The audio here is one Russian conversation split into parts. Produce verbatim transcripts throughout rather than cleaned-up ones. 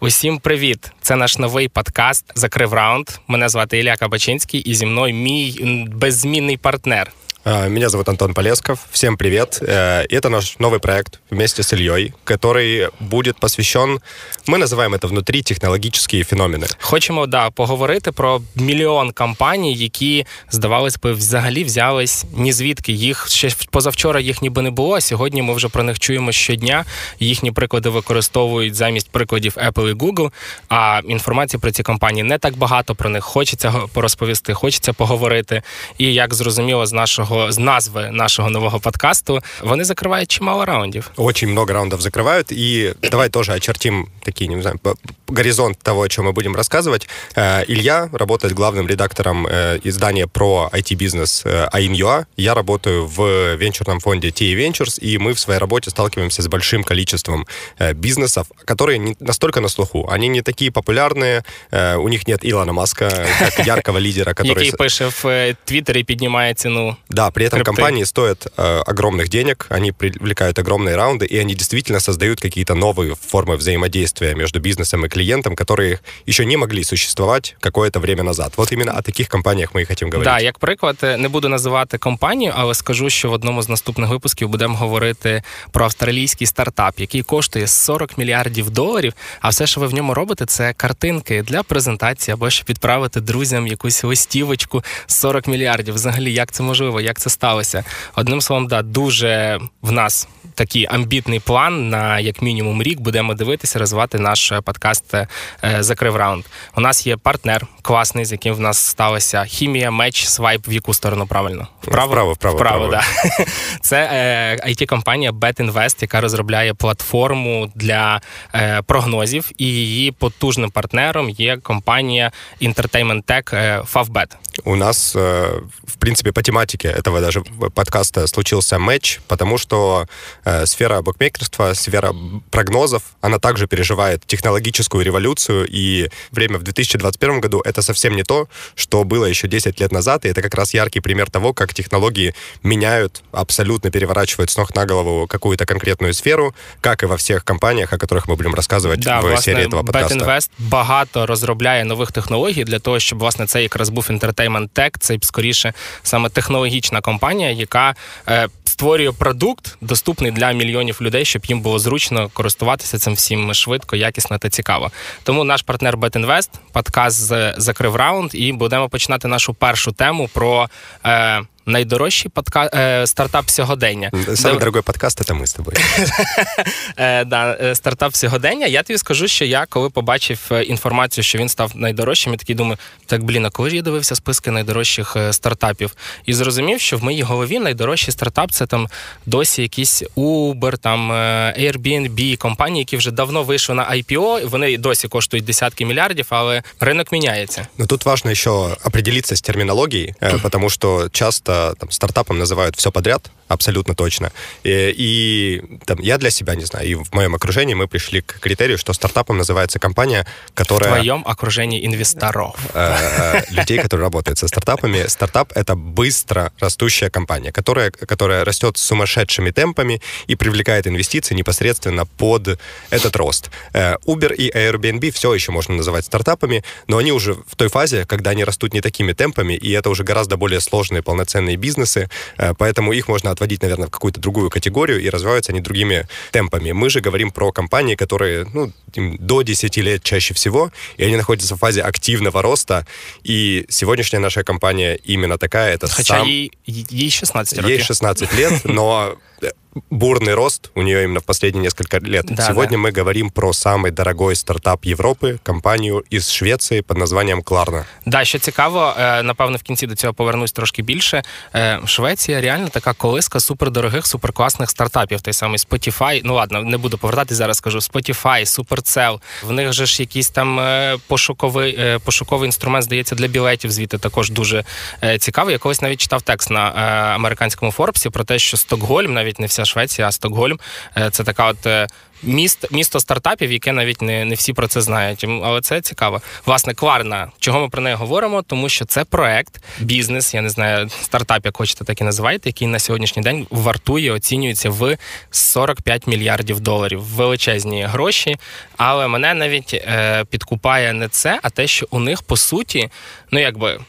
Усім привіт! Це наш новий подкаст «Закрив раунд». Мене звати Ілля Кабачинський і зі мною мій беззмінний партнер. Меня зовут Антон Полєсков. Всем привет. Это наш новый проект вместе с Ильей, который будет посвящен, мы называем это внутри, технологічні феномены. Хочемо, да, поговорити про мільйон компаній, які, здавалось би, взагалі взялись ні звідки. Їх ще позавчора їх ніби не було, а сьогодні ми вже про них чуємо щодня. Їхні приклади використовують замість прикладів Apple і Google, а інформації про ці компанії не так багато, про них хочеться порозповісти, хочеться поговорити. І, як зрозуміло з нашого з назвы нашего нового подкаста, вони закрывают чимало раундов. Очень много раундов закрывают, и давай тоже очертим такие, не знаю, горизонт того, о чем мы будем рассказывать. Илья работает главным редактором издания про ай ти-бизнес АИНЮА. Я работаю в венчурном фонде ти ай Ventures, и мы в своей работе сталкиваемся с большим количеством бизнесов, которые не настолько на слуху. Они не такие популярные, у них нет Илона Маска, как яркого лидера, который... Який пише в Твиттере и поднимает цену. Да, при этом компании стоят э, огромных денег, они привлекают огромные раунды, и они действительно создают какие-то новые формы взаимодействия между бизнесом и клиентом, которые еще не могли существовать какое-то время назад. Вот именно о таких компаниях мы и хотим говорить. Да, як приклад, не буду називати компанію, але скажу, що в одному з наступних випусків будемо говорити про австралійський стартап, який коштує сорок мільярдів доларів, а все, що ви в ньому робите, це картинки для презентації, або щоб відправити друзям якусь листівочку з сорок мільярдів. Взагалі, як це можливо? Як це сталося? Одним словом, да, дуже в нас такий амбітний план на, як мінімум, рік. Будемо дивитися, розвивати наш подкаст «Закрив раунд». У нас є партнер класний, з яким в нас сталася хімія, меч, свайп. В яку сторону правильно? Вправо? Вправо, вправо. вправо, вправо. Да. Це е, ай ті-компанія BetInvest, яка розробляє платформу для е, прогнозів, і її потужним партнером є компанія Entertainment Tech е, Favbet. У нас, э, в принципе, по тематике этого даже подкаста случился матч, потому что э, сфера букмекерства, сфера прогнозов, она также переживает технологическую революцию, и время в две тысячи двадцать первом году это совсем не то, что было еще десять лет назад, и это как раз яркий пример того, как технологии меняют, абсолютно переворачивают с ног на голову какую-то конкретную сферу, как и во всех компаниях, о которых мы будем рассказывать да, в власне, серии этого подкаста. BetInvest багато розробляє нових технологій для того, щоб, власне, це якраз був інтертеймент Tech, це, скоріше, саме технологічна компанія, яка е, створює продукт, доступний для мільйонів людей, щоб їм було зручно користуватися цим всім швидко, якісно та цікаво. Тому наш партнер BetInvest, подкаст «Закрив раунд», і будемо починати нашу першу тему про... Е, найдорожчий подка... э, стартап сьогодення. Самий Де... дорогий подкаст – це ми з тобою. э, да, стартап сьогодення. Я тобі скажу, що я, коли побачив інформацію, що він став найдорожчим, я такий думаю, так, блін, а коли ж я дивився списки найдорожчих стартапів? І зрозумів, що в моїй голові найдорожчий стартап – це там досі якісь Uber, там Airbnb, компанії, які вже давно вийшли на ай пі о, вони досі коштують десятки мільярдів, але ринок міняється. Но тут важно ще определитися з термінологією, тому що часто там, стартапом называют все подряд, абсолютно точно. И, и там, я для себя не знаю, и в моем окружении мы пришли к критерию, что стартапом называется компания, которая... В твоем окружении инвесторов. Э, э, людей, которые работают со стартапами. Стартап — это быстро растущая компания, которая, которая растет с сумасшедшими темпами и привлекает инвестиции непосредственно под этот рост. Э, Uber и Airbnb все еще можно называть стартапами, но они уже в той фазе, когда они растут не такими темпами, и это уже гораздо более сложные, полноценные бизнесы, э, поэтому их можно отводить, наверное, в какую-то другую категорию, и развиваются они другими темпами. Мы же говорим про компании, которые, ну, до десяти лет чаще всего, и они находятся в фазе активного роста, и сегодняшняя наша компания именно такая. Это Хотя сам... ей, ей шестнадцать лет. Ей шестнадцать лет, но... бурный рост у нее именно в последние несколько лет. Да, Сегодня да. мы говорим про самый дорогой стартап Європи, компанію із Швеції під названням Klarna. Да, що цікаво, напевно, в кінці до цього повернусь трошки більше. Швеція реально така колиска супердорогих, суперкласних стартапів. Той самий Spotify, ну ладно, не буду повертати зараз, скажу. Spotify, Supercell, в них же ж якийсь там пошуковий, пошуковий інструмент, здається, для білетів звідти також дуже цікавий. Я колись навіть читав текст на американському Форбсі про те, що Стокгольм, навіть не вся Швеція, Стокгольм. Це така от міст, місто стартапів, яке навіть не, не всі про це знають. Але це цікаво. Власне, Klarna. Чого ми про неї говоримо? Тому що це проект, бізнес, я не знаю, стартап, як хочете, так і називаєте, який на сьогоднішній день вартує, оцінюється в сорок п'ять мільярдів доларів. Величезні гроші. Але мене навіть е, підкупає не це, а те, що у них, по суті, ну якби...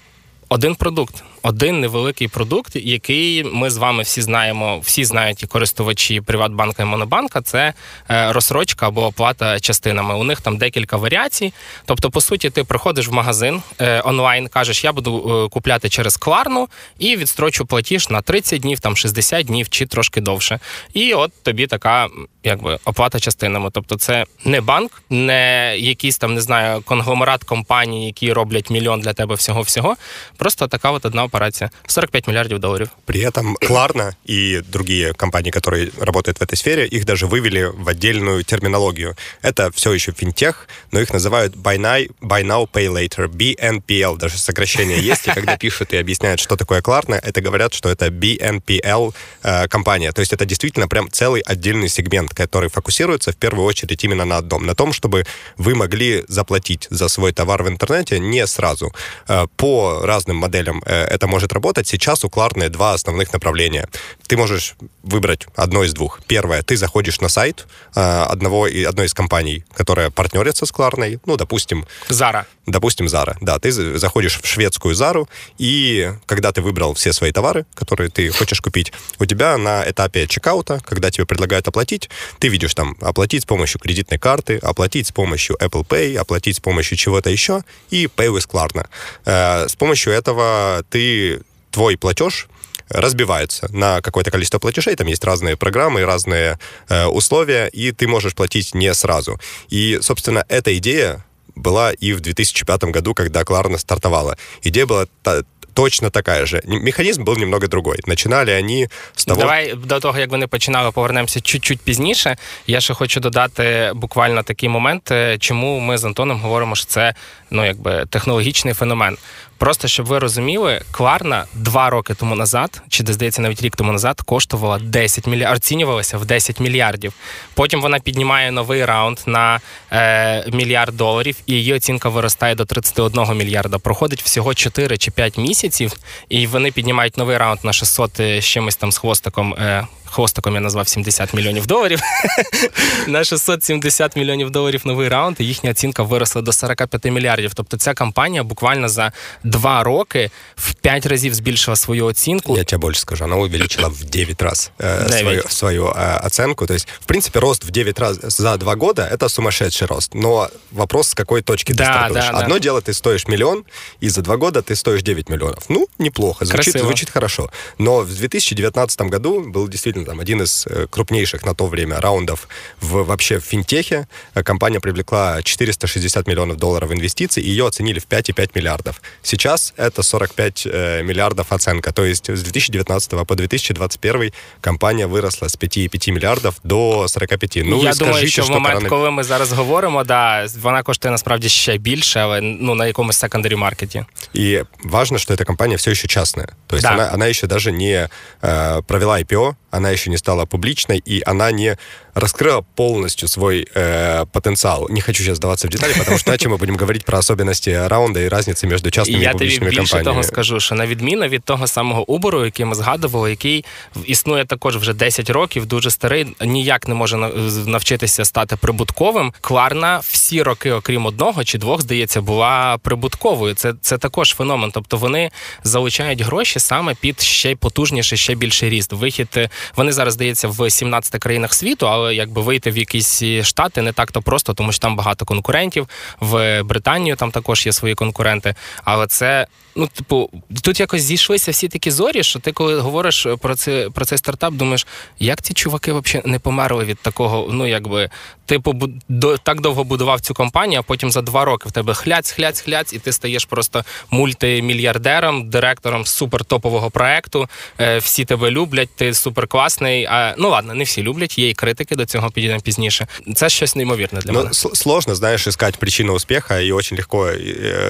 Один продукт, один невеликий продукт, який ми з вами всі знаємо, всі знають і користувачі ПриватБанка і Монобанка, це розсрочка або оплата частинами. У них там декілька варіацій. Тобто, по суті, ти приходиш в магазин онлайн, кажеш, я буду купляти через Klarna і відстрочу платіж на тридцять днів, там шістдесят днів чи трошки довше. І от тобі така, якби, оплата частинами. Тобто це не банк, не якийсь там, не знаю, конгломерат компаній, які роблять мільйон для тебе всього-всього. Просто такая вот одна операция. сорок пять миллиардов долларов. При этом Klarna и другие компании, которые работают в этой сфере, их даже вывели в отдельную терминологию. Это все еще финтех, но их называют buy now, buy now, pay later, би эн пи эл. Даже сокращение есть, и когда пишут и объясняют, что такое Klarna, это говорят, что это би эн пи эл э, компания. То есть это действительно прям целый отдельный сегмент, который фокусируется в первую очередь именно на одном. На том, чтобы вы могли заплатить за свой товар в интернете не сразу. Э, по разным моделям это может работать. Сейчас у Klarna два основных направления. Ты можешь выбрать одно из двух. Первое, ты заходишь на сайт одного, одной из компаний, которая партнерится с Klarna, ну, допустим... Zara. Допустим, Zara. Да, ты заходишь в шведскую Zara, и когда ты выбрал все свои товары, которые ты хочешь купить, у тебя на этапе чекаута, когда тебе предлагают оплатить, ты видишь там оплатить с помощью кредитной карты, оплатить с помощью Apple Pay, оплатить с помощью чего-то еще, и Pay with Klarna. С помощью этого ты, твой платеж разбивается на какое-то количество платежей, там есть разные программы, разные э, условия, и ты можешь платить не сразу. И, собственно, эта идея была и в две тысячи пятом году, когда Klarna стартовала. Идея была та, точно такая же. Механизм был немного другой. Начинали они з того... Давай до того, як вони починали, повернемося чуть-чуть пізніше. Я ще хочу додати буквально такий момент, чому ми з Антоном говоримо, що це, ну, якби технологічний феномен. Просто, щоб ви розуміли, Klarna два роки тому назад, чи, здається, навіть рік тому назад, коштувала десять мільярдів, оцінювалася в десять мільярдів. Потім вона піднімає новий раунд на е, мільярд доларів, і її оцінка виростає до тридцять один мільярда. Проходить всього чотири чи п'ять місяців, і вони піднімають новий раунд на шістсот з чимось там з хвостиком, е, хвостиком я назвав сімдесят мільйонів доларів, на шістсот сімдесят мільйонів доларів новий раунд, і їхня оцінка виросла до сорок п'ять мільярдів. Тобто ця компанія буквально за два роки в п'ять разів збільшила свою оцінку. Я тебе больше скажу, она увеличила в девять раз э, свою, свою э, оценку. То есть, в принципе, рост в девять раз за два года – это сумасшедший рост. Но вопрос, с какой точки да, ты стартуешь. Да, Одно да. дело, ты стоишь миллион, и за два года ты стоишь девять миллионов. Ну, неплохо, звучит, звучит хорошо. Но в две тысячи девятнадцатом году был действительно там, один из крупнейших на то время раундов в, вообще в финтехе. Компания привлекла четыреста шестьдесят миллионов долларов инвестиций, и ее оценили в пять целых пять миллиардов. Сейчас это сорок пять миллиардов оценка. То есть с две тысячи девятнадцатого по две тысячи двадцать первый компания виросла з п'ять целых п'ять мільярдів до сорок п'ять. Ну, я думаю, що в момент, корона... коли ми зараз говоримо, да, вона коштує насправді ще більше, але ну, на якомусь секондарі-маркеті. І важно, що ця компанія все ще частна. Тобто да. вона, вона ще навіть не э, провела ай пі о, вона ще не стала публічною, і вона не раскрыла полностью свой э, потенциал. Не хочу сейчас сдаваться в детали, потому что иначе мы будем говорить про особенности раунда и разницы между частными и публичными компаниями. І я тобі більше того скажу, що на відміну від того самого Uber, який ми згадували, який існує також вже десять років, дуже старий, ніяк не може навчитися стати прибутковим, Klarna всі роки, окрім одного чи двох, здається, була прибутковою. Це, це також феномен. Тобто вони залучають гроші саме під ще потужніший, ще більший ріст. Вихід, вони зараз, здається, в сімнадцяти країнах світу, але якби вийти в якісь штати не так-то просто, тому що там багато конкурентів. В Британію там також є свої конкуренти. Але це, ну, типу, тут якось зійшлися всі такі зорі, що ти, коли говориш про, це, про цей стартап, думаєш, як ці чуваки взагалі не померли від такого, ну, якби, ти побуд... так довго будував цю компанію, а потім за два роки в тебе хляць, хляць, хляць, і ти стаєш просто мультимільярдером, директором супертопового проекту, всі тебе люблять, ти суперкласний. А... Ну ладно, не всі люблять, є і критики, до цього підійдемо пізніше. Це щось неймовірне для ну, мене. Сложно, знаєш, искать причину успіху, і дуже легко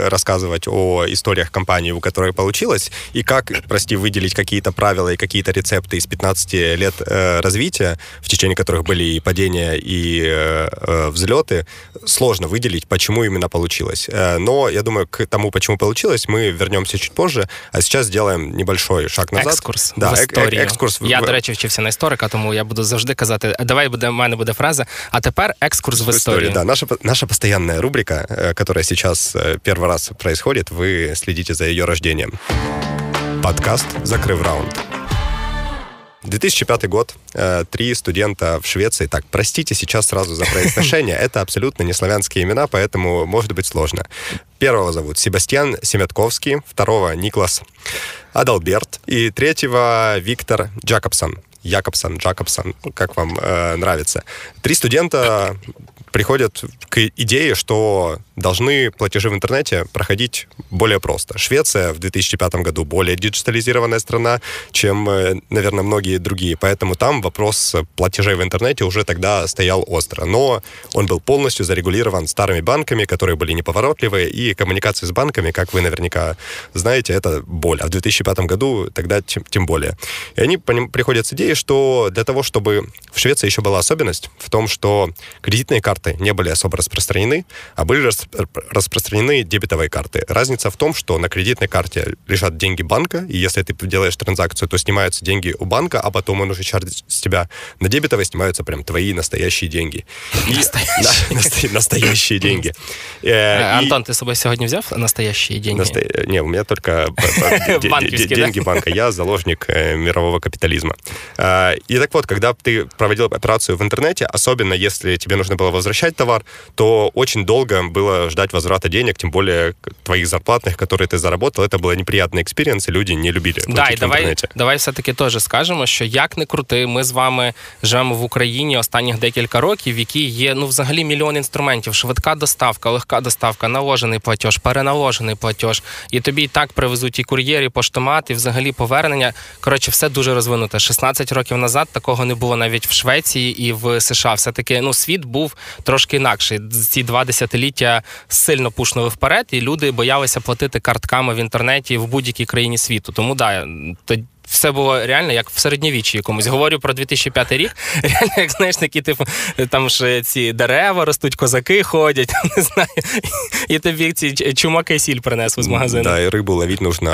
розказувати о історіях компанії, у якої вийшло, і як, прости, виділити якісь правила і якісь рецепти із пятнадцати лет развития, в течение которых были и падения, и э, взлеты, сложно выделить, почему именно получилось. Но, я думаю, к тому, почему получилось, мы вернемся чуть позже, а сейчас сделаем небольшой шаг назад. Екскурс да, в історію. Екскурс в... Я, до речі, вчився на історика, тому я буду завжди казати, давай, буде, в мене буде фраза, а тепер екскурс в історію. Да, наша, наша постоянная рубрика, которая сейчас первый раз происходит, вы следите за ее рождением. Подкаст «Закрив раунд». две тысячи пятый год. Три студента в Швеции. Так, простите сейчас сразу за произношение. Это абсолютно не славянские имена, поэтому может быть сложно. Первого зовут Себастьян Семятковский, второго Никлас Адалберт и третьего Виктор Джакобсон. Якобсон, Джакобсон, как вам э, нравится. Три студента приходят к идее, что должны платежи в интернете проходить более просто. Швеция в две тысячи пятом году более диджитализированная страна, чем, наверное, многие другие. Поэтому там вопрос платежей в интернете уже тогда стоял остро. Но он был полностью зарегулирован старыми банками, которые были неповоротливые, и коммуникации с банками, как вы наверняка знаете, это боль. А в две тысячи пятом году тогда тем, тем более. И они приходят с идеей, что для того, чтобы... В Швеции еще была особенность в том, что кредитные карты не были особо распространены, а были распро- распространены дебетовые карты. Разница в том, что на кредитной карте лежат деньги банка, и если ты делаешь транзакцию, то снимаются деньги у банка, а потом он уже чардит с тебя. На дебетовой снимаются прям твои настоящие деньги. Настоящие деньги. Антон, ты с собой сегодня взял настоящие деньги? Не, у меня только деньги банка. Я заложник мирового капитализма. И так вот, когда ты проводил операцию в интернете, особенно если тебе нужно было возвращаться возвращать товар, то очень долго было ждать возврата денег, тем более твоих зарплатных, которые ты заработал. Это был неприятный экспириенс, и люди не любили платить да, і в давай, інтернеті. Давай все-таки теж скажемо, що як не крути, ми з вами живемо в Україні останніх декілька років, в якій є ну, взагалі мільйон інструментів. Швидка доставка, легка доставка, наложений платеж, переналожений платеж. І тобі і так привезуть і кур'єр, і поштомат, і взагалі повернення. Коротше, все дуже розвинуте. шістнадцять років назад такого не було навіть в Швеції і в США. Все-таки ну, світ був трошки інакше. Ці два десятиліття сильно пушнули вперед, і люди боялися платити картками в інтернеті в будь-якій країні світу. Тому, да, тоді все було реально, як в середньовіччі якомусь. Говорю про дві тисячі п'ятий рік, реально, як, знаєш, такі, типу, там ж ці дерева ростуть, козаки ходять, не знаю, і тобі ці чумаки сіль принесли з магазину. Да, і рибу ловити нужно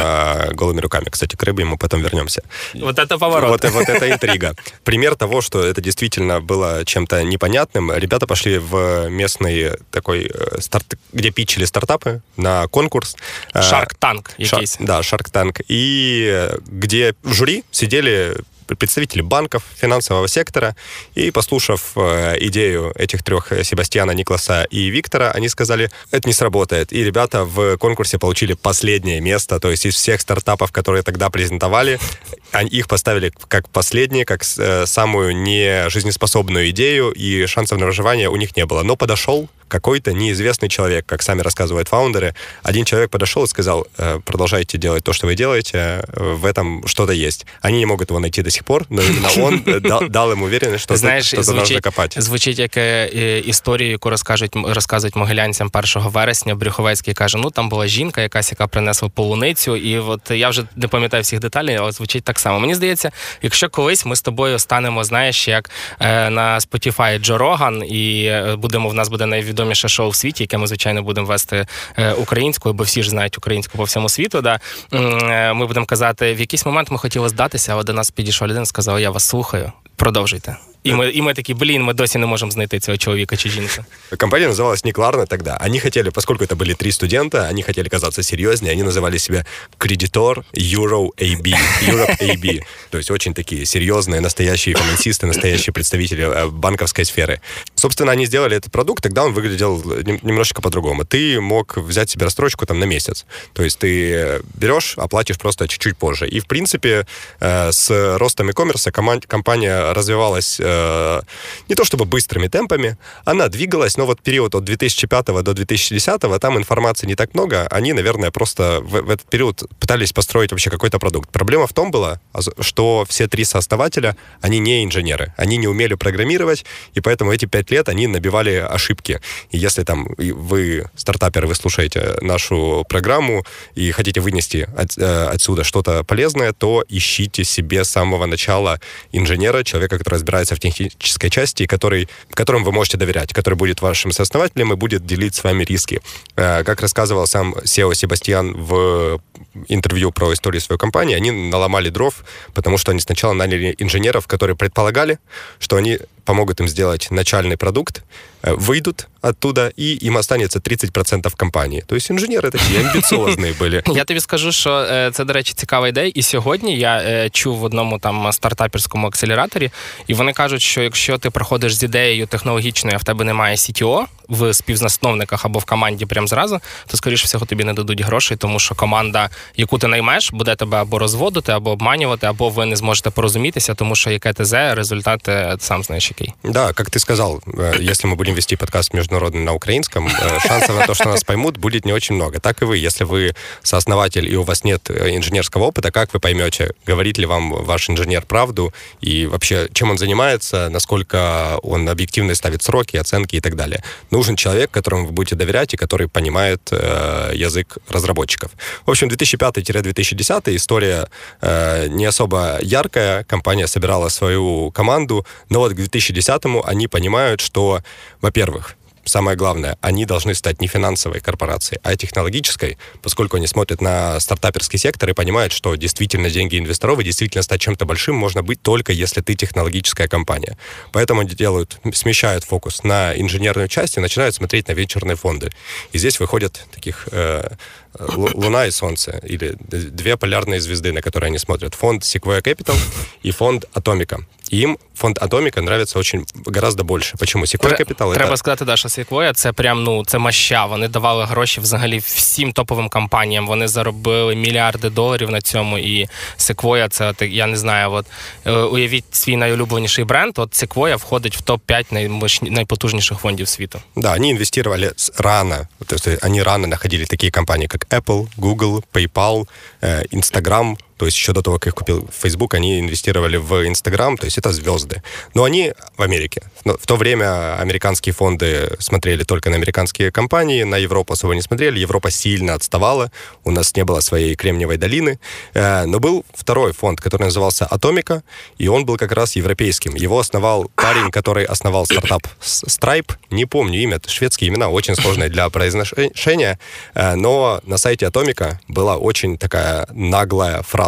голими руками. Кстати, к рыбе мы потом вернемся. Вот это поворот. Вот, вот это интрига. Пример того, что это действительно было чем-то непонятным. Ребята пошли в местный такой старт, где питчили стартапы на конкурс. Shark Tank якийсь. Да, Shark Tank. И где в жюри сидели представители банков, финансового сектора, и, послушав э, идею этих трех, Себастьяна, Никласа и Виктора, они сказали, это не сработает. И ребята в конкурсе получили последнее место, то есть из всех стартапов, которые тогда презентовали, они, их поставили как последние, как э, самую нежизнеспособную идею, и шансов на выживание у них не было. Но подошел какой-то неизвестный человек, как сами рассказывают фаундеры. Один человек подошел и сказал, продолжайте делать то, что вы делаете, в этом что-то есть. Они не могут его найти до сих пор, но именно он дал им уверенность, что что-то нужно копать. Звучить як історію, яку розкажуть, розказують могилянцям першого вересня. Брюховецький каже, ну там була жінка якась, яка принесла полуницю, і от я вже не пам'ятаю всіх деталей, але звучить так само. Мені здається, якщо колись ми з тобою станемо, знаєш, як на Spotify Джо Роган, і будемо, в нас буде найвідоміше доміше шоу в світі, яке ми, звичайно, будемо вести українською, бо всі ж знають українську по всьому світу, да. Ми будемо казати, в якийсь момент ми хотіли здатися, але до нас підійшов людина і сказав, я вас слухаю, продовжуйте. И мы, и мы такие, блин, мы досі не можем знайти цього чоловіка чи жінку. Компания называлась не Klarna тогда. Они хотели, поскольку это были три студента, они хотели казаться серьезнее, они называли себя Creditor Euro эй би, Europe эй би. То есть очень такие серьезные, настоящие финансисты, настоящие представители банковской сферы. Собственно, они сделали этот продукт, тогда он выглядел немножечко по-другому. Ты мог взять себе рассрочку там на месяц. То есть ты берешь, оплатишь просто чуть-чуть позже. И, в принципе, с ростом e-commerce компания развивалась э, не то чтобы быстрыми темпами, она двигалась, но вот период от две тысячи пятого до две тысячи десятого, там информации не так много, они, наверное, просто в, в этот период пытались построить вообще какой-то продукт. Проблема в том была, что все три сооснователя, они не инженеры, они не умели программировать, и поэтому эти пять лет они набивали ошибки. И если там вы, стартаперы, вы слушаете нашу программу и хотите вынести от, отсюда что-то полезное, то ищите себе с самого начала инженера, человека, который разбирается в технической части, который, которому вы можете доверять, который будет вашим сооснователем и будет делить с вами риски. Как рассказывал сам си и о Себастьян в интервью про историю своей компании, они наломали дров, потому что они сначала наняли инженеров, которые предполагали, что они помогут им сделать начальный продукт, выйдут оттуда, и им останется тридцять процентів компанії. Тобто інженери такі амбіціозні були. Я тобі скажу, що це, до речі, цікава ідея. І сьогодні я чув в одному там стартаперському акселераторі, і вони кажуть, що якщо ти приходиш з ідеєю технологічною, а в тебе немає сі ті о в співзасновниках або в команді прямо зразу, то, скоріш всього, тобі не дадуть грошей, тому що команда, яку ти наймеш, буде тебе або розводити, або обманювати, або ви не зможете порозумітися, тому що яке ТЗ, результат ти сам знаєш який. Да, як ти сказав, якщо ми будемо вести подкаст международный на украинском, шансов на то, что нас поймут, будет не очень много. Так и вы, если вы сооснователь и у вас нет инженерского опыта, как вы поймете, говорит ли вам ваш инженер правду и вообще, чем он занимается, насколько он объективно ставит сроки, оценки и так далее. Нужен человек, которому вы будете доверять и который понимает э, язык разработчиков. В общем, две тысячи пятый - две тысячи десятый история э, не особо яркая. Компания собирала свою команду, но вот к две тысячи десятому они понимают, что, во-первых, самое главное, они должны стать не финансовой корпорацией, а технологической, поскольку они смотрят на стартаперский сектор и понимают, что действительно деньги инвесторов и действительно стать чем-то большим можно быть только если ты технологическая компания. Поэтому они делают, смещают фокус на инженерную часть и начинают смотреть на венчурные фонды. И здесь выходят таких э, Луна и Солнце, или две полярные звезды, на которые они смотрят. Фонд Sequoia Capital и фонд Atomica. І їм фонд Atomica нравиться очень, гораздо більше. Почему? Sequoia Capital... Треба это... сказати, да, що Sequoia – це прям, ну, це моща. Вони давали гроші взагалі всім топовим компаніям. Вони заробили мільярди доларів на цьому. І Sequoia – це, я не знаю, от, уявіть свій найулюбленіший бренд. От Sequoia входить в топ п'ять наймощ... найпотужніших фондів світу. Да, вони інвестували рано. Тобто, вони рано знаходили такі компанії, як Apple, Google, PayPal, Instagram. То есть еще до того, как их купил Facebook, они инвестировали в Instagram, то есть это звезды. Но они в Америке. Но в то время американские фонды смотрели только на американские компании, на Европу особо не смотрели. Европа сильно отставала, у нас не было своей Кремниевой долины. Но был второй фонд, который назывался Atomica, и он был как раз европейским. Его основал парень, который основал стартап Stripe. Не помню имя, шведские имена, очень сложные для произношения. Но на сайте Atomica была очень такая наглая фраза.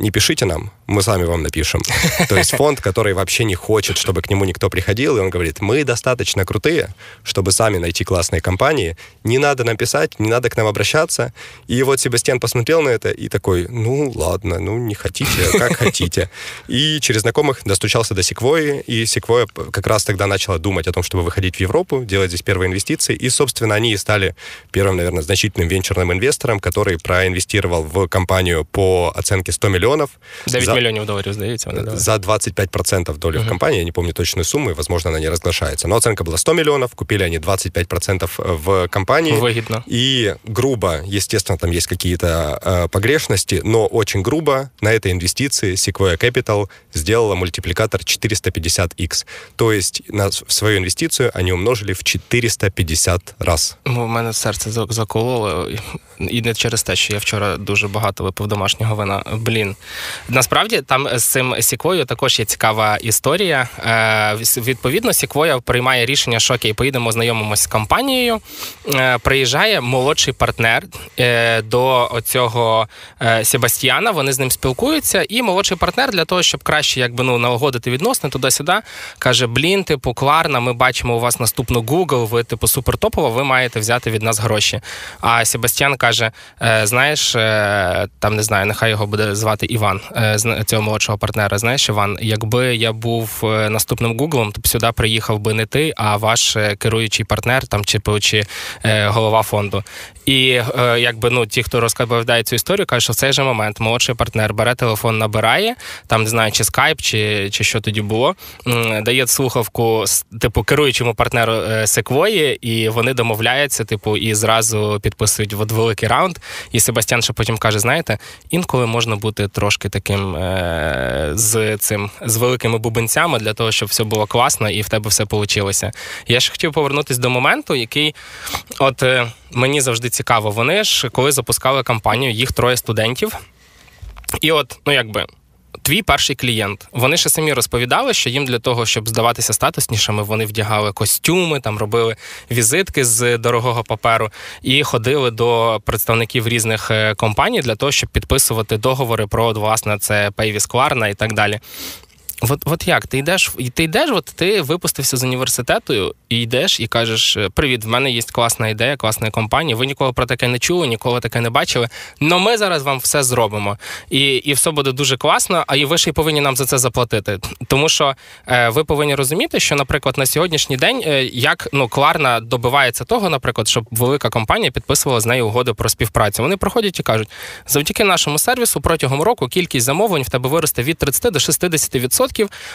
Не пишите нам, мы сами вам напишем. То есть фонд, который вообще не хочет, чтобы к нему никто приходил, и он говорит, мы достаточно крутые, чтобы сами найти классные компании, не надо нам писать, не надо к нам обращаться. И вот Себастьян посмотрел на это и такой, ну ладно, ну не хотите, как хотите. И через знакомых достучался до Sequoia, и Sequoia как раз тогда начала думать о том, чтобы выходить в Европу, делать здесь первые инвестиции, и, собственно, они и стали первым, наверное, значительным венчурным инвестором, который проинвестировал в компанию по оценке сто миллионов. дев'ять мільйонів доларів, здається, вони давали. За двадцять п'ять відсотків долі в компанії, я не пам'ятаю точної суми, можливо, вона не розглашається. Но оценка була сто мільйонів, купили вони двадцять п'ять відсотків в компанії. Вигідно. І грубо, естественно, там є якісь э, погрешності, но очень грубо на этой инвестиции Sequoia Capital сделала мультипликатор чотириста п'ятдесят ікс. То есть на свою инвестицию они умножили в чотириста п'ятдесят раз. Ну, в мене серце закололо. І не через те, що я вчора дуже багато випив домашнього вина. Блін. Насправді, там з цим Sequoia також є цікава історія. Е, відповідно, Sequoia приймає рішення, що окей, поїдемо, знайомимось з компанією. Е, приїжджає молодший партнер е, до оцього е, Себастьяна, вони з ним спілкуються, і молодший партнер для того, щоб краще якби, ну, налагодити відносини туди-сюди, каже, блін, типу, Klarna, ми бачимо у вас наступну Google, ви, типу, супертопова, ви маєте взяти від нас гроші. А Себастьян каже, е, знаєш, е, там, не знаю, нехай його буде звати Іван, е, цього молодшого партнера, знаєш, Іван, якби я був наступним Google, то б сюди приїхав би не ти, а ваш керуючий партнер, там, чи, чи е, голова фонду. І е, якби, ну, ті, хто розповідає цю історію, кажуть, що в цей же момент молодший партнер бере телефон, набирає, там, не знаю, чи скайп, чи, чи що тоді було, дає слухавку, типу, керуючому партнеру Sequoia, і вони домовляються, типу, і зразу підписують от великий раунд. І Себастьян ще потім каже, знаєте, інколи можна бути трошки таким е- з цим, з великими бубенцями для того, щоб все було класно і в тебе все вийшло. Я ще хотів повернутися до моменту, який, от е- мені завжди цікаво, вони ж, коли запускали кампанію, їх троє студентів, і от, ну якби, твій перший клієнт. Вони ще самі розповідали, що їм для того, щоб здаватися статуснішими, вони вдягали костюми, там робили візитки з дорогого паперу і ходили до представників різних компаній для того, щоб підписувати договори про, власне, це Paywise, Klarna і так далі. От, от як? Ти йдеш, ти йдеш, от ти випустився з університету і йдеш і кажеш, привіт, в мене є класна ідея, класна компанія, ви ніколи про таке не чули, ніколи таке не бачили, але ми зараз вам все зробимо. І, і все буде дуже класно, а і ви ще й повинні нам за це заплатити. Тому що е, ви повинні розуміти, що, наприклад, на сьогоднішній день, е, як, ну, Klarna добивається того, наприклад, щоб велика компанія підписувала з нею угоди про співпрацю. Вони проходять і кажуть, завдяки нашому сервісу протягом року кількість замовлень в тебе виросте від тридцять до шістдесяти відсотків,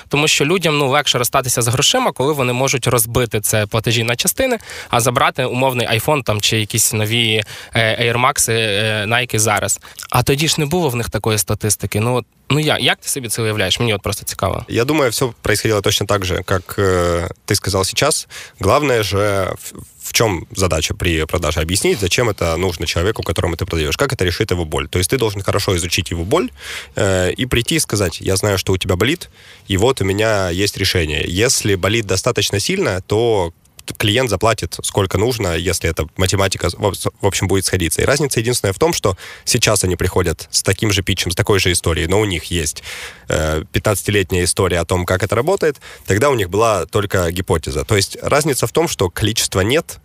тому що людям, ну, легше розстатися з грошима, коли вони можуть розбити це платежі на частини, а забрати умовний айфон там чи якісь нові Air Max, Nike зараз. А тоді ж не було в них такої статистики. Ну, ну я, як ти собі це уявляєш? Мені от просто цікаво. Я думаю, все происходило точно так же, как э, ты сказал сейчас. Главное же в чем задача при продаже? Объяснить, зачем это нужно человеку, которому ты продаешь, как это решит его боль. То есть ты должен хорошо изучить его боль э, и прийти и сказать, я знаю, что у тебя болит, и вот у меня есть решение. Если болит достаточно сильно, то клиент заплатит сколько нужно, если эта математика, в общем, будет сходиться. И разница единственная в том, что сейчас они приходят с таким же питчем, с такой же историей, но у них есть э, пятнадцатилетняя история о том, как это работает. Тогда у них была только гипотеза. То есть разница в том, что количество «нет»,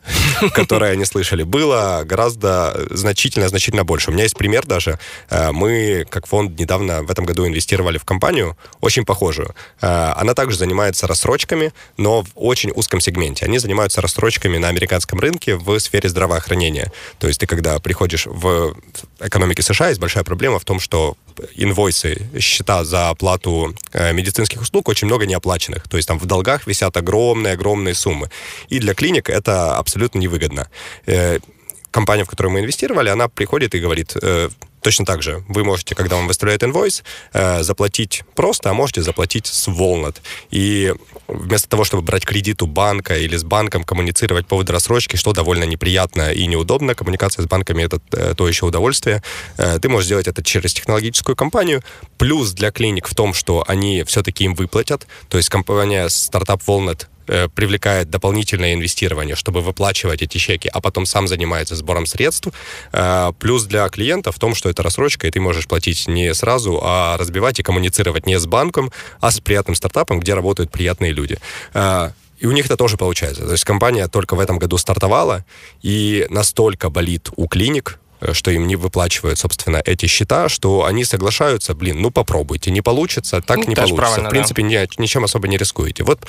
которое они слышали, было гораздо значительно-значительно больше. У меня есть пример даже. Мы, как фонд, недавно в этом году инвестировали в компанию, очень похожую. Она также занимается рассрочками, но в очень узком сегменте. Они занимаются занимаются рассрочками на американском рынке в сфере здравоохранения. То есть ты, когда приходишь в экономике США, есть большая проблема в том, что инвойсы, счета за оплату медицинских услуг очень много неоплаченных. То есть там в долгах висят огромные-огромные суммы. И для клиник это абсолютно невыгодно. Компания, в которую мы инвестировали, она приходит и говорит... Точно так же. Вы можете, когда вам выставляют инвойс, заплатить просто, а можете заплатить с Walnut. И вместо того, чтобы брать кредит у банка или с банком коммуницировать по поводу рассрочки, что довольно неприятно и неудобно, коммуникация с банками – это то еще удовольствие, ты можешь сделать это через технологическую компанию. Плюс для клиник в том, что они все-таки им выплатят. То есть компания стартап Walnut привлекает дополнительное инвестирование, чтобы выплачивать эти чеки, а потом сам занимается сбором средств. Плюс для клиента в том, что это рассрочка, и ты можешь платить не сразу, а разбивать и коммуницировать не с банком, а с приятным стартапом, где работают приятные люди. И у них это тоже получается. То есть компания только в этом году стартовала, и настолько болит у клиник, что им не выплачивают, собственно, эти счета, что они соглашаются, блин, ну попробуйте, не получится, так ну, не получится. В принципе, да. ни, ничем особо не рискуете. Вот.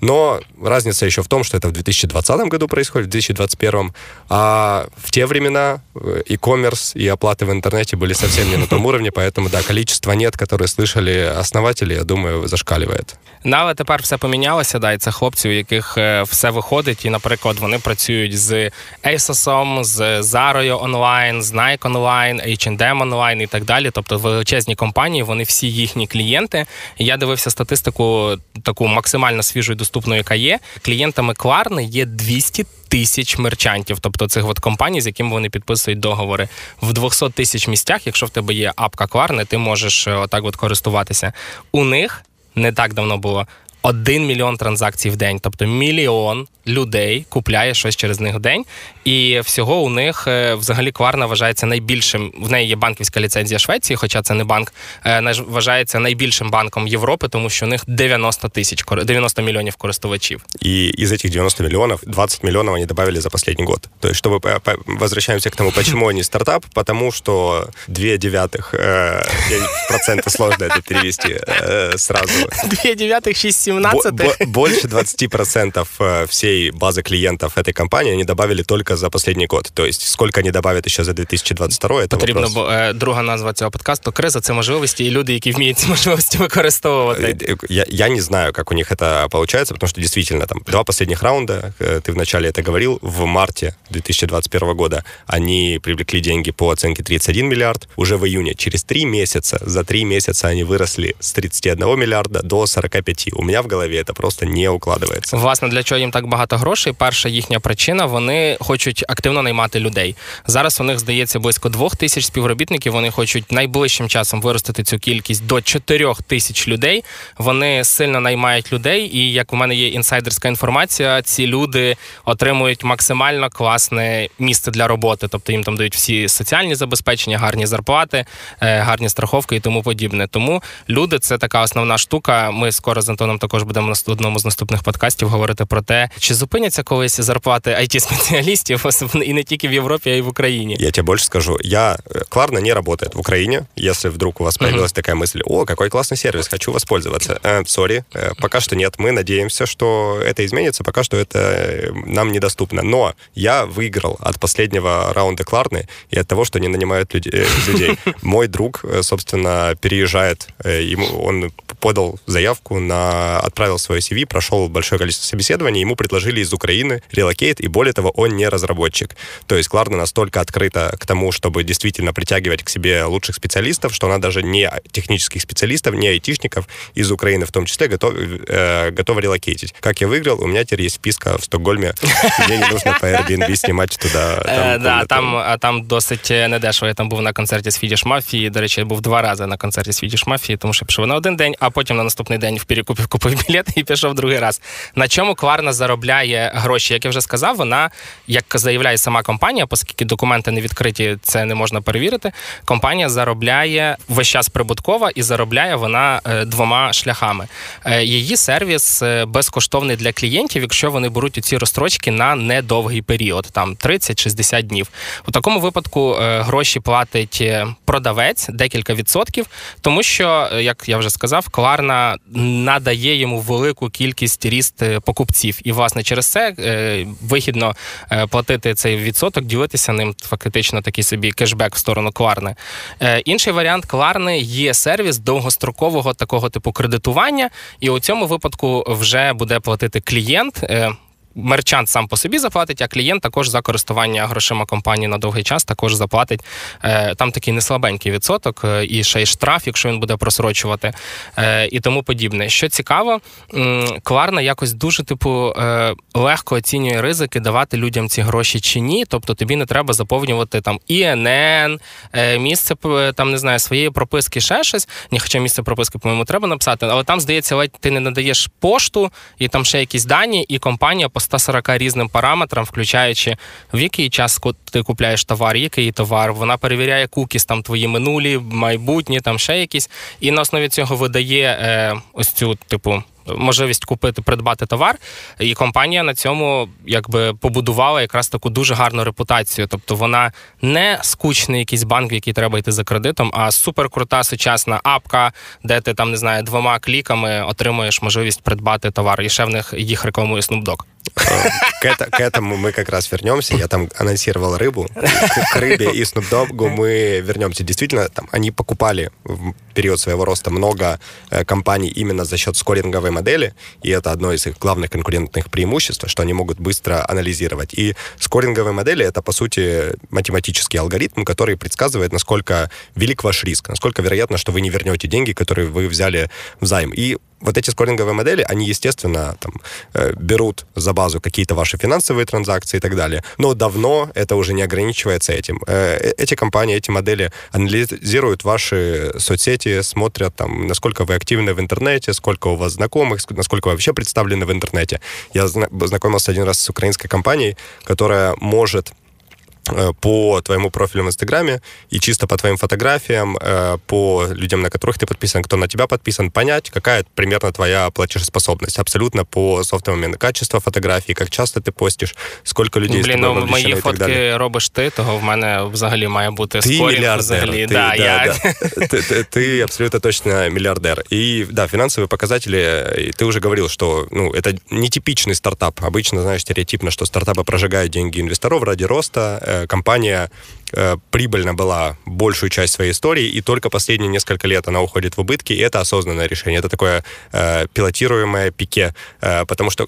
Но разница еще в том, что это в две тысячи двадцатом году происходит, в две тысячи двадцать первом, а в те времена e-commerce и оплаты в интернете были совсем не на том уровне, поэтому, да, количество «нет», которые слышали основатели, я думаю, зашкаливает. Ну, але тепер все помінялося, да, і це хлопці, у яких все виходить, і, наприклад, вони працюють з Ейсосом, з Зарою онлайн, з Nike онлайн, ейч енд ем онлайн і так далі. Тобто величезні компанії, вони всі їхні клієнти. Я дивився статистику таку максимально свіжу і доступну, яка є. Клієнтами Klarna є двісті тисяч мерчантів, тобто цих от компаній, з якими вони підписують договори. В двісті тисяч місцях, якщо в тебе є апка Klarna, ти можеш отак от користуватися. У них не так давно було один мільйон транзакцій в день. Тобто мільйон людей купляє щось через них в день. І всього у них, взагалі, Klarna вважається найбільшим, в неї є банківська ліцензія Швеції, хоча це не банк, вважається найбільшим банком Європи, тому що у них дев'яносто тисяч, дев'яносто мільйонів користувачів. И из этих девяносто миллионов, двадцать миллионов они добавили за последний год. То есть, чтобы возвращаемся к тому, почему они стартап, потому что две девятых процента сложно это перевести сразу. Две девятых, шесть семнадцатых. Больше двадцати процентов всей базы клиентов этой компании они добавили только за последний год. То есть, сколько они добавят еще за дві тисячі двадцять другий, это потрібно, вопрос. Потрібно, бо друга назва цього подкасту «Криза» – це можливості і люди, які вміють ці можливості використовувати. Я, я не знаю, как у них это получается, потому что действительно там два последних раунда, ты вначале это говорил, в марте две тысячи двадцать первого года они привлекли деньги по оценке тридцать один миллиард, уже в июне, через три месяца, за три месяца они выросли с тридцати одного миллиарда до сорока п'яти. У меня в голове это просто не укладывается. Власне, для чого їм так багато грошей? Перша їхня причина – вони хочуть активно наймати людей. Зараз у них, здається, близько двох тисяч співробітників, вони хочуть найближчим часом виростити цю кількість до чотирьох тисяч людей. Вони сильно наймають людей, і, як у мене є інсайдерська інформація, ці люди отримують максимально класне місце для роботи. Тобто їм там дають всі соціальні забезпечення, гарні зарплати, гарні страховки і тому подібне. Тому люди – це така основна штука. Ми скоро з Антоном також будемо в одному з наступних подкастів говорити про те, чи зупиняться колись зарплати ай ті-спеціалістів, і не тільки в Європі, а й в Україні. Я тебе більше скажу. Я... Klarna не работает в Украине. Если вдруг у вас появилась uh-huh. такая мысль, о, какой классный сервис, хочу воспользоваться. Сори, э, э, пока что нет. Мы надеемся, что это изменится. Пока что это нам недоступно. Но я выиграл от последнего раунда Klarna и от того, что не нанимают люд... э, людей. Мой друг, собственно, переезжает. Э, ему, он подал заявку, на... отправил свое си ви, прошел большое количество собеседований. Ему предложили из Украины релокейт. И более того, он не разработчик. То есть Klarna настолько открыта к тому, чтобы действительно притягивать к себе лучших специалистов, что она даже не технических специалистов, не айтишников из Украины в том числе готов, э, готова релокейтить. Как я выиграл, у меня теперь есть вписка в Стокгольме, где не нужно по Airbnb снимать туда. Там, да, там, там досить недешево. Я там був на концерті з Swedish Mafia, до речі, я був два рази на концерті з Swedish Mafia, тому що пішов на один день, а потім на наступний день в перекупі купив білет і пішов другий раз. На чому Klarna заробляє гроші? Як я вже сказав, вона, як заявляє сама компанія, оскільки документи не відкриті, це не можна перевірити, компанія заробляє весь час прибуткова, і заробляє вона двома шляхами. Її сервіс безкоштовний для клієнтів, якщо вони беруть ці розстрочки на недовгий період, там тридцять-шістдесят днів. У такому випадку гроші платить продавець, декілька відсотків, тому що, як я вже сказав, Klarna надає йому велику кількість ріст покупців. І, власне, через це вигідно платити цей відсоток, ділитися ним фактично такий собі кешбек в сторону Klarna. Е, інший варіант Klarna є сервіс довгострокового такого типу кредитування, і у цьому випадку вже буде платити клієнт, е, мерчант сам по собі заплатить, а клієнт також за користування грошима компанії на довгий час також заплатить. Там такий неслабенький відсоток, і ще й штраф, якщо він буде просрочувати, і тому подібне. Що цікаво, Klarna якось дуже типу легко оцінює ризики, давати людям ці гроші чи ні, тобто тобі не треба заповнювати там ІНН, місце там, не знаю, своєї прописки, ще щось, ні, хоча місце прописки, по-моєму, треба написати, але там, здається, ледь ти не надаєш пошту, і там ще якісь дані, і компанія по ста сорока різним параметрам, включаючи в який час ти купляєш товар, який товар, вона перевіряє кукіс, там твої минулі, майбутні, там ще якісь, і на основі цього видає е, ось цю, типу, можливість купити, придбати товар, і компанія на цьому якби побудувала якраз таку дуже гарну репутацію. Тобто вона не скучний якийсь банк, в який треба йти за кредитом, а суперкрута сучасна апка, де ти там, не знаю, двома кліками отримуєш можливість придбати товар. І ще в них їх рекламує Snoop Dogg. К этому мы как раз вернемся. Я там анонсировал рыбу. К рыбе и Snoop Dogg'у мы вернемся. Действительно, там они покупали в период своего роста много компаний именно за счет скоринговой модели, и это одно из их главных конкурентных преимуществ, что они могут быстро анализировать. И скоринговые модели — это, по сути, математический алгоритм, который предсказывает, насколько велик ваш риск, насколько вероятно, что вы не вернете деньги, которые вы взяли взаймы. И вот эти скоринговые модели, они, естественно, там, берут за базу какие-то ваши финансовые транзакции и так далее, но давно это уже не ограничивается этим. Эти компании, эти модели анализируют ваши соцсети, смотрят, там, насколько вы активны в интернете, сколько у вас знакомых, насколько вы вообще представлены в интернете. Я знакомился один раз с украинской компанией, которая может по твоему профилю в Инстаграме и чисто по твоим фотографиям, по людям, на которых ты подписан, кто на тебя подписан, понять, какая примерно твоя платежеспособность. Абсолютно по софтовым моментам. Качество фотографій, як часто ти постиш, скільки людей з тобою вовлічено і так далі. Блін, ну мої фотки робиш ти, того в мене взагалі має бути скорінг взагалі. Ти мільярдер, ти абсолютно точно мільярдер. І, да, фінансові показателі, ти вже говорив, що, ну, це не типічний стартап. Обично, знаєш, стереотипно, що стартапи прожигають деньги інвесторів ради роста. Компания э, прибыльна была большую часть своей истории, и только последние несколько лет она уходит в убытки, и это осознанное решение. Это такое э, пилотируемое пике, э, потому что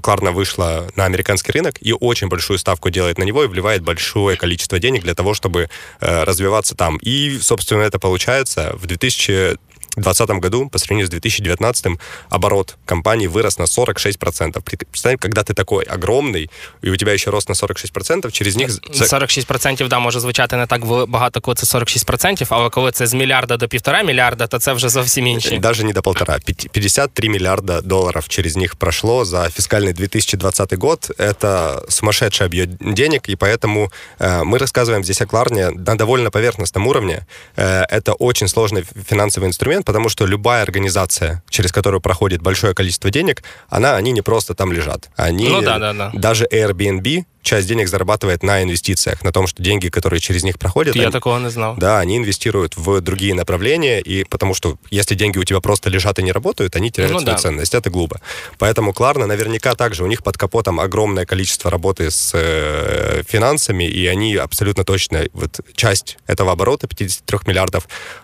Klarna э, вышла на американский рынок и очень большую ставку делает на него и вливает большое количество денег для того, чтобы э, развиваться там. И, собственно, это получается в две тысячи двадцатом году, по сравнению с две тысячи девятнадцатым, оборот компании вырос на сорок шесть процентов. Представляете, когда ты такой огромный, и у тебя еще рост на сорок шість відсотків, через них... сорок шість відсотків, да, може звучати не так багато, коли це сорок шість відсотків, але коли це з мільярда до півтора мільярда, то це вже зовсім інше. Даже не до полтора. пятьдесят три миллиарда долларов через них прошло за фискальный две тысячи двадцатый год. Это сумасшедший объем денег, и поэтому э, мы рассказываем здесь о Klarna на довольно поверхностном уровне. Э, это очень сложный финансовый инструмент, потому что любая организация, через которую проходит большое количество денег, она, они не просто там лежат. Они, ну, да, да, да. Даже Airbnb часть денег зарабатывает на инвестициях, на том, что деньги, которые через них проходят... Я они, такого не знал. Да, они инвестируют в другие направления, и потому что если деньги у тебя просто лежат и не работают, они теряют ну, свою да. ценность. Это глупо. Поэтому Klarna наверняка также, у них под капотом огромное количество работы с э, финансами, и они абсолютно точно, вот часть этого оборота, пятьдесят три миллиарда,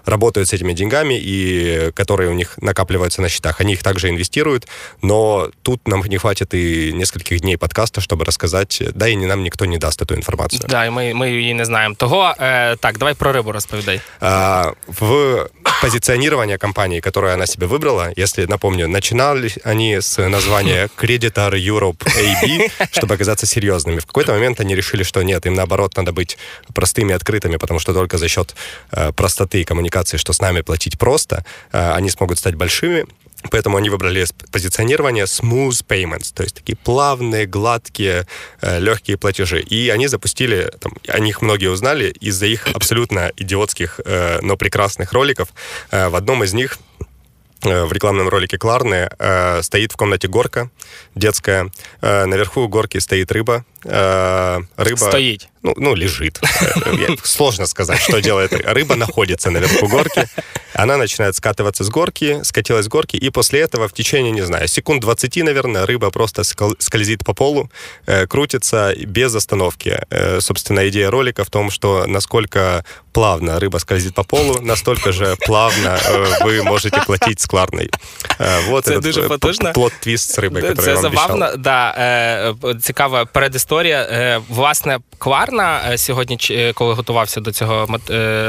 работают с этими деньгами, и которые у них накапливаются на счетах. Они их также инвестируют, но тут нам не хватит и нескольких дней подкаста, чтобы рассказать... Да, і нам ніхто не дасть цю інформацію. Да, і ми, ми її не знаємо. Того, е, так, давай про рибу розповідай. А, в позиционирование компании, которую она себе выбрала, если, напомню, начинали они с названия Creditor Europe эй би, чтобы оказаться серьезными. В какой-то момент они решили, что нет, им наоборот надо быть простыми и открытыми, потому что только за счет э, простоты и коммуникации, что с нами платить просто, э, они смогут стать большими. Поэтому они выбрали позиционирование smooth payments, то есть такие плавные, гладкие, легкие платежи. И они запустили, там, о них многие узнали из-за их абсолютно идиотских, но прекрасных роликов. В одном из них, в рекламном ролике Klarna, стоит в комнате горка детская, наверху горки стоит рыба. Рыба... Стоит. Ну, ну, лежит. Сложно сказать, что делает рыба. Рыба находится наверху горки, она начинает скатываться с горки, скатилась с горки, и после этого в течение, не знаю, секунд двадцать, наверное, рыба просто скользит по полу, крутится без остановки. Собственно, идея ролика в том, что насколько плавно рыба скользит по полу, настолько же плавно вы можете платить с Klarna. Вот этот плот-твіст з риби, який я вам обіцяв. Це забавно, да, цікава передісторія. Власне, Klarna сьогодні, коли готувався до цього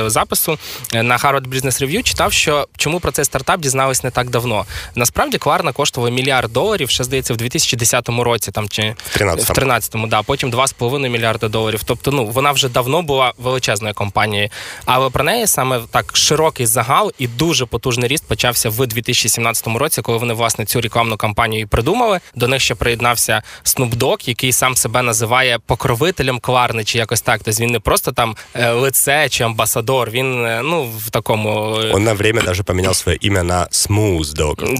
запису, на Harvard Business Review читав, що чому про цей стартап дізнались не так давно. Насправді, Klarna коштувала мільярд доларів, ще, здається, в дві тисячі десятому році, там, чи в тринадцятому, да, потім два з половиною мільярда доларів. Тобто, ну, вона вже давно була величезною компанією. Але про неї саме так широкий загал і дуже потужний ріст почався в дві тисячі сімнадцятому році, коли вони, власне, цю рекламну кампанію і придумали. До них ще приєднався Snoop Dogg, який сам себе називає покровителем Klarna, чи якось так. Тобто він не просто там лице чи амбасадор, він, ну, в такому... Він на время навіть поміняв своє ім'я на Smooth Dog.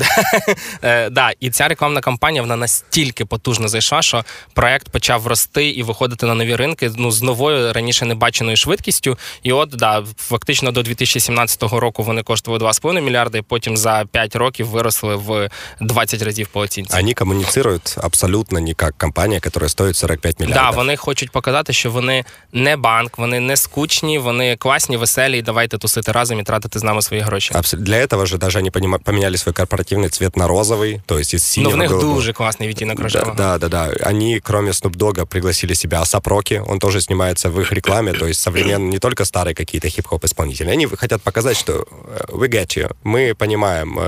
Да, і ця рекламна кампанія, вона настільки потужно зайшла, що проект почав рости і виходити на нові ринки, ну, з новою, раніше не баченою швидкістю. І от, да, фактично до дві тисячі сімнадцятого року вони коштували два з половиною мільярда, і потім за п'ять років виросли в двадцять разів по оцінці. Вони комуніцірують абсолютно не як компанія, яка стоїть сорок п'ять мільярдів. Да, вони хочуть показати, що вони не банк, вони не скучні, вони класні, веселі, і давайте тусити разом і тратити з нами свої свои гроши. Абсолютно. Для этого же даже они поменяли свой корпоративный цвет на розовый, то есть из синего. Но в них голубого. Дуже классный відтінок рожевого. Да, да, да, да. Они, кроме Snoop Dogg, пригласили себя А$эй Пи Rocky, он тоже снимается в их рекламе, то есть современные, не только старые какие-то хип-хоп исполнители. Они хотят показать, что we get you, мы понимаем,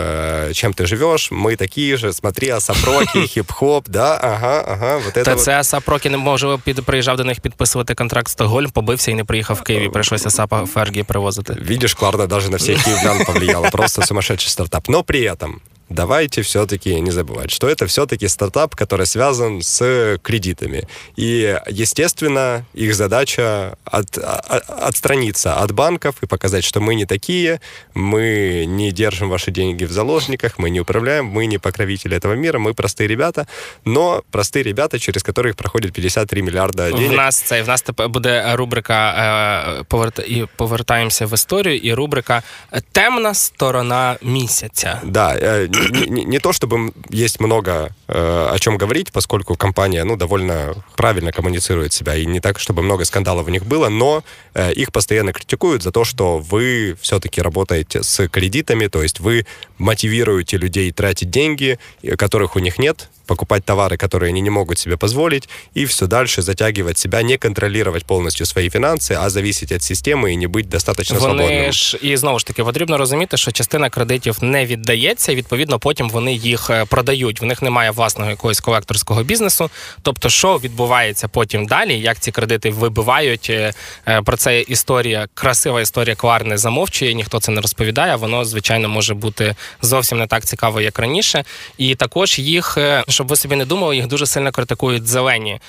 чем ты живешь, мы такие же, смотри, А$эй Пи Rocky, хип-хоп, да, ага, ага, вот это. Та це А$ей Пі Rocky не може приїжджав до них підписувати контракт в Стокгольм, побився і не приїхав в Київ, прийшлося А$ей Пі Фергі привозити. Видишь, Klarna даже на всех киевлян повлияла, просто сумасшедший стартап. Но при этом давайте все-таки не забывать, что это все-таки стартап, который связан с кредитами. И, естественно, их задача от, от, отстраниться от банков и показать, что мы не такие, мы не держим ваши деньги в заложниках, мы не управляем, мы не покровители этого мира, мы простые ребята, но простые ребята, через которых проходит пятьдесят три миллиарда денег. В нас це, в нас тепер буде рубрика е, «Повертаємося в історію» і рубрика «Темна сторона місяця». Да, е, Не, не, не то, чтобы есть много э, о чем говорить, поскольку компания, ну, довольно правильно коммуницирует себя, и не так, чтобы много скандалов у них было, но э, их постоянно критикуют за то, что вы все-таки работаете с кредитами, то есть вы мотивируете людей тратить деньги, которых у них нет, покупать товары, которые они не могут себе позволить, и все дальше затягивать себя, не контролировать полностью свои финансы, а зависеть от системы и не быть достаточно вони свободним. Ж, і знову ж таки, потрібно розуміти, що частина кредитів не віддається, відповідно, потім вони їх продають. В них немає власного якогось колекторського бізнесу. Тобто, що відбувається потім далі, як ці кредити вибивають, про це історія, красива історія Klarna замовчує, ніхто це не розповідає, воно, звичайно, може бути зовсім не так цікаво, як раніше. І також їх... Щоб ви собі не думали, їх дуже сильно критикують зелені.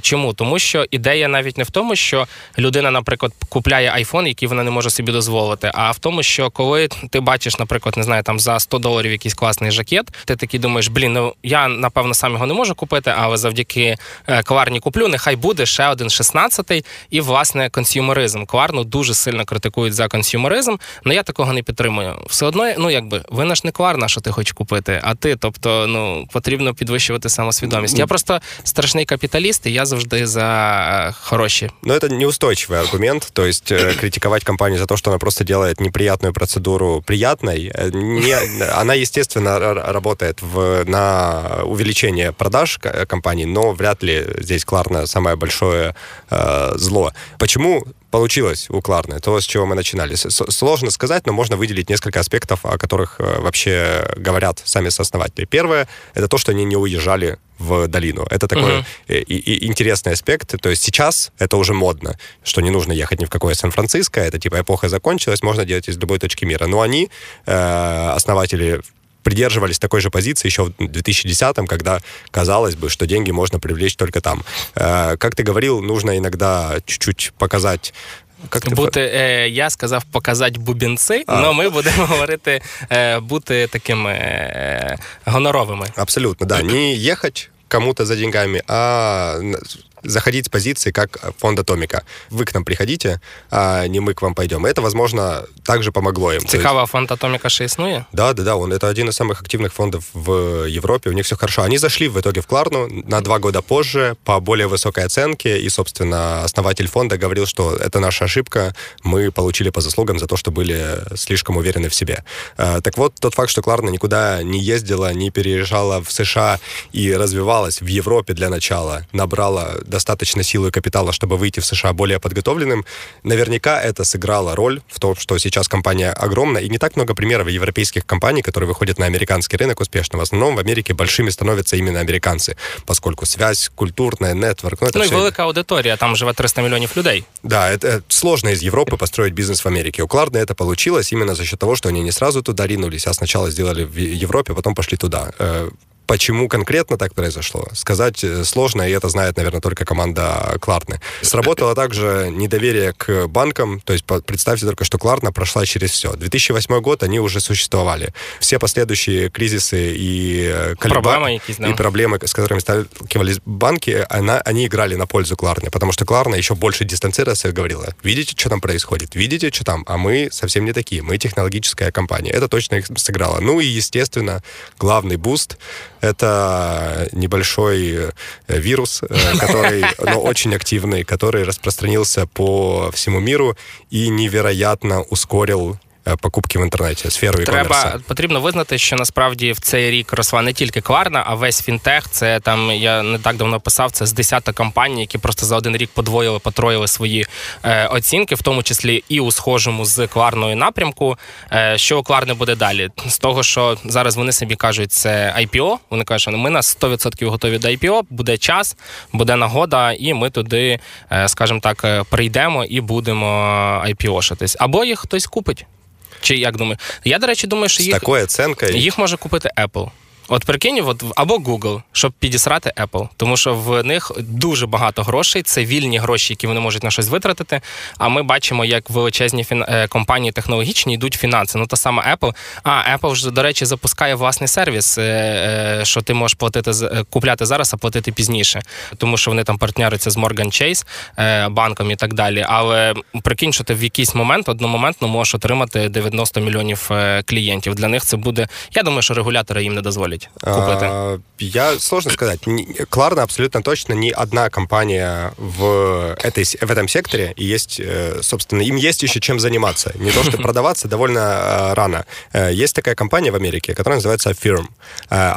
Чому? Тому що ідея навіть не в тому, що людина, наприклад, купляє айфон, який вона не може собі дозволити, а в тому, що коли ти бачиш, наприклад, не знаю, там за сто доларів якийсь класний жакет, ти такий думаєш, блін, ну я, напевно, сам його не можу купити, але завдяки Klarna куплю, нехай буде ще один шістнадцятий. І, власне, консюмеризм. Klarna дуже сильно критикують за консюмеризм, але я такого не підтримую. Все одно, ну, якби, вина ж не Klarna, що ти хочеш купити, а ти, тобто, ну, потрібно під вищивати самосвідомість. Я просто страшний капиталист, и я завжди за хороші. Но это неустойчивый аргумент, то есть критиковать компанию за то, что она просто делает неприятную процедуру приятной. Не, она, естественно, работает в, на увеличение продаж компании, но вряд ли здесь Klarna самое большое э, зло. Почему получилось у Klarna то, с чего мы начинали? Сложно сказать, но можно выделить несколько аспектов, о которых вообще говорят сами сооснователи. Первое — это то, что они не уезжали в долину. Это такой uh-huh. и, и интересный аспект. То есть сейчас это уже модно, что не нужно ехать ни в какое Сан-Франциско, это типа эпоха закончилась, можно делать из любой точки мира. Но они, э, основатели, придерживались такой же позиции еще в две тысячи десятом, когда казалось бы, что деньги можно привлечь только там. Э, как ты говорил, нужно иногда чуть-чуть показать. Как бути, е, я сказав показати бубінці, але ми будемо говорити е, бути такими е, гоноровими. Абсолютно, да. Не їхати кому-то за деньгами, а заходить с позиции, как фонд Atomica. Вы к нам приходите, а не мы к вам пойдем. Это, возможно, также помогло им. Цікаво, есть... фонд Atomica ще існує? Да, да, да. Он, это один из самых активных фондов в Европе. У них все хорошо. Они зашли в итоге в Klarna на два года позже по более высокой оценке. И, собственно, основатель фонда говорил, что это наша ошибка. Мы получили по заслугам за то, что были слишком уверены в себе. Так вот, тот факт, что Klarna никуда не ездила, не переезжала в США и развивалась в Европе для начала, набрала достаточно силы и капитала, чтобы выйти в США более подготовленным, наверняка это сыграло роль в том, что сейчас компания огромна, и не так много примеров европейских компаний, которые выходят на американский рынок успешно. В основном в Америке большими становятся именно американцы, поскольку связь культурная, нетворк... Ну, ну все... и велика аудитория, там живет триста миллионов людей. Да, это, это сложно из Европы построить бизнес в Америке. У Klarna это получилось именно за счет того, что они не сразу туда ринулись, а сначала сделали в Европе, потом пошли туда. Почему конкретно так произошло, сказать сложно, и это знает, наверное, только команда Klarna. Сработало также недоверие к банкам, то есть представьте только, что Klarna прошла через все. две тысячи восьмой год они уже существовали. Все последующие кризисы и, проблемы, и, да. и проблемы, с которыми сталкивались банки, она, они играли на пользу Klarna, потому что Klarna еще больше дистанцировалась и говорила, видите, что там происходит, видите, что там, а мы совсем не такие, мы технологическая компания. Это точно их сыграло. Ну и, естественно, главный буст это небольшой вирус, который, но очень активный, который распространился по всему миру и невероятно ускорил покупки в інтернеті, сферу e-commerce. Треба, потрібно визнати, що насправді в цей рік росла не тільки Klarna, а весь фінтех. Це там, я не так давно писав, це з десяток компаній, які просто за один рік подвоїли, потроїли свої е, оцінки, в тому числі і у схожому з Klarna напрямку. Е, що у Klarna буде далі? З того, що зараз вони собі кажуть, це ай пі о, вони кажуть, що ми на сто відсотків готові до ай пі о, буде час, буде нагода, і ми туди, е, скажімо так, прийдемо і будемо ай пі о-шитись. Або їх хтось купить. Чи як думаю? Я, до речі, думаю, що їх, їх може купити Apple. От прикинь, от, або Google, щоб підісрати Apple. Тому що в них дуже багато грошей, це вільні гроші, які вони можуть на щось витратити. А ми бачимо, як величезні фін... компанії технологічні йдуть фінанси. Ну, та сама Apple. А, Apple ж, до речі, запускає власний сервіс, що ти можеш платити, купляти зараз, а платити пізніше. Тому що вони там партнеряться з Morgan Chase, банком і так далі. Але прикинь, що ти в якийсь момент, одномоментно можеш отримати дев'яносто мільйонів клієнтів. Для них це буде, я думаю, що регулятори їм не дозволять. А, я, сложно сказать. Klarna абсолютно точно не одна компания в, этой, в этом секторе. И есть, собственно, им есть еще чем заниматься. Не то, что продаваться довольно рано. Есть такая компания в Америке, которая называется Affirm.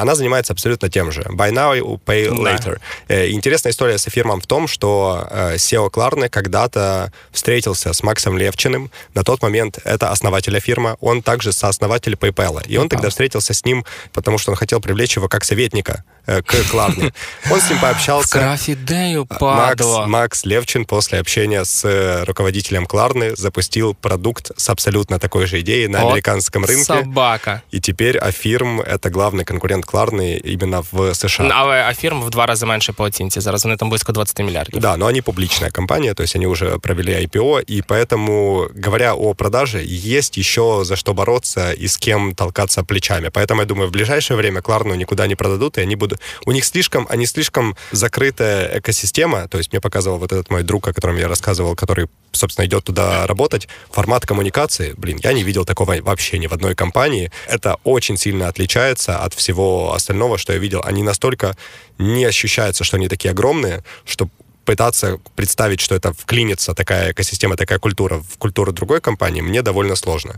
Она занимается абсолютно тем же. Buy now, pay later. Да. Интересная история с Affirm в том, что си и о Klarna когда-то встретился с Максом Левчиным. На тот момент это основатель Affirm. Он также сооснователь PayPal. И он тогда встретился с ним, потому что он хотел привлечь его как советника э, к Klarna. Он с ним пообщался. Крафидею падла. Макс, Макс Левчин после общения с руководителем Klarna запустил продукт с абсолютно такой же идеей на вот американском рынке. Собака. И теперь Affirm — это главный конкурент Klarna именно в США. А Affirm в два раза меньше по оценке. Зараз они там близко двадцять миллиардов. Да, но они публичная компания, то есть они уже провели ай пи о, и поэтому, говоря о продаже, есть еще за что бороться и с кем толкаться плечами. Поэтому, я думаю, в ближайшее время Klarna никуда не продадут, и они будут... У них слишком, они слишком закрытая экосистема, то есть мне показывал вот этот мой друг, о котором я рассказывал, который, собственно, идет туда работать. Формат коммуникации, блин, я не видел такого вообще ни в одной компании. Это очень сильно отличается от всего остального, что я видел. Они настолько не ощущаются, что они такие огромные, что пытаться представить, что это вклинится такая экосистема, такая культура в культуру другой компании, мне довольно сложно.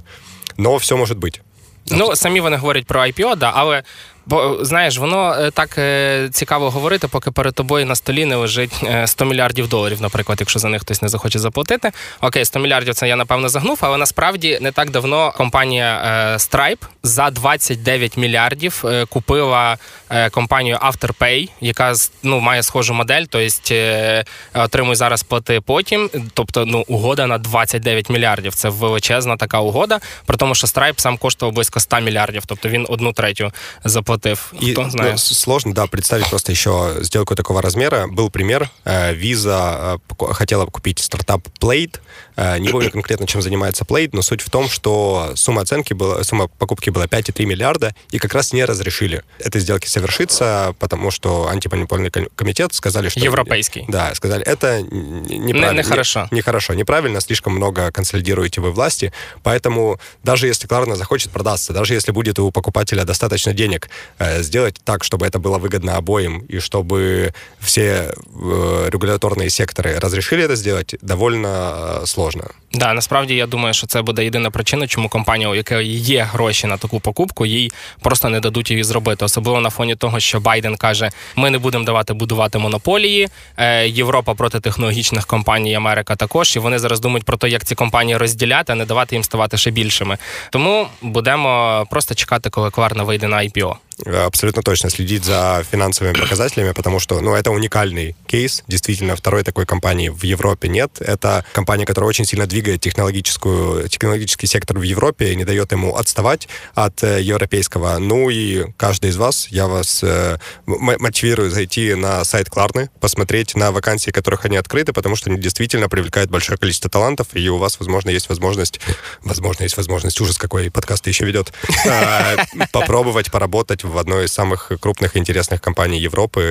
Но все может быть. Ну, самі вони говорять про ай пі о, да, але, бо, знаєш, воно так е, цікаво говорити, поки перед тобою на столі не лежить сто мільярдів доларів, наприклад, якщо за них хтось не захоче заплатити. Окей, сто мільярдів, це я, напевно, загнув, але насправді не так давно компанія е, Stripe за двадцять дев'ять мільярдів е, купила е, компанію Afterpay, яка, ну, має схожу модель, тобто е, отримуй зараз, плати потім, тобто, ну, угода на двадцять дев'ять мільярдів, це величезна така угода, при тому, що Stripe сам коштував близько сто мільярдів, тобто він одну третю заплатив. И, ну, сложно, да, представить просто еще сделку такого размера. Был пример. Visa хотела купить стартап Plaid. Не помню конкретно, чем занимается Plaid, но суть в том, что сумма оценки была, сумма покупки была пять целых три миллиарда, и как раз не разрешили этой сделки совершиться, потому что антимонопольный комитет сказали, что... Европейский. Да, сказали, это неправильно. Нехорошо. Не, нехорошо, неправильно, слишком много консолидируете вы власти, поэтому даже если Klarna захочет продаться, даже если будет у покупателя достаточно денег, сделать так, чтобы это было выгодно обоим, и чтобы все регуляторные секторы разрешили это сделать, довольно сложно. Да, насправді, я думаю, що це буде єдина причина, чому компанія, у якої є гроші на таку покупку, їй просто не дадуть її зробити. Особливо на фоні того, що Байден каже, ми не будемо давати будувати монополії, Європа проти технологічних компаній, Америка також, і вони зараз думають про те, як ці компанії розділяти, а не давати їм ставати ще більшими. Тому будемо просто чекати, коли Klarna вийде на ай пі о. Абсолютно точно следить за финансовыми показателями, потому что, ну, это уникальный кейс. Действительно, второй такой компании в Европе нет. Это компания, которая очень сильно двигает технологическую, технологический сектор в Европе и не дает ему отставать от э, европейского. Ну и каждый из вас, я вас э, м- мотивирую зайти на сайт Klarna, посмотреть на вакансии, которых они открыты, потому что они действительно привлекают большое количество талантов, и у вас, возможно, есть возможность, возможно, есть возможность, ужас какой подкаст еще ведет, попробовать поработать в одной из самых крупных и интересных компаний Европы,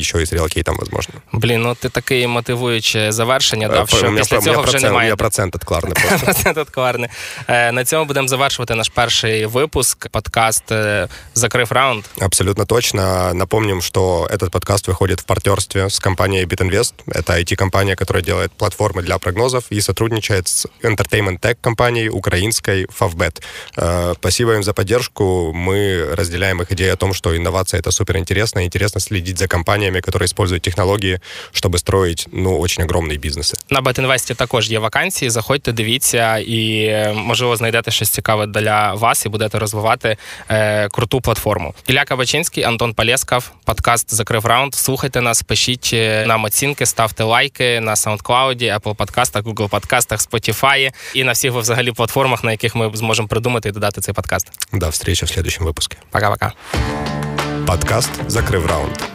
еще и с релокейтом, возможно. Блин, ну ти таке мотивуюче завершення дав, що після цього вже немає. У мене процент Розсуд Кларни. Розсуд Кларни. На цьому будемо завершувати наш перший выпуск. Подкаст «Закрив раунд». Абсолютно точно. Напомним, что этот подкаст выходит в партнерстве с компанией BetInvest. Это ай ти-компания, которая делает платформы для прогнозов и сотрудничает с Entertainment Tech компанией украинской Favbet. Спасибо им за поддержку. Мы разделяем их идею о том, что инновация – это суперинтересно. Интересно следить за компаниями, которые используют технологии, чтобы строить, ну, очень огромные бизнесы. На BetInvest також є вакансії. Заходьте, дивіться і, можливо, знайдете щось цікаве для вас і будете розвивати е, круту платформу. Ілля Кабачинський, Антон Полєсков, подкаст «Закрив раунд». Слухайте нас, пишіть нам оцінки, ставте лайки на SoundCloud, Apple подкастах, Google подкастах, Spotify і на всіх взагалі платформах, на яких ми зможемо придумати і додати цей подкаст. До встречи в следующем выпуске. Пока-пока. Подкаст «Закрив раунд».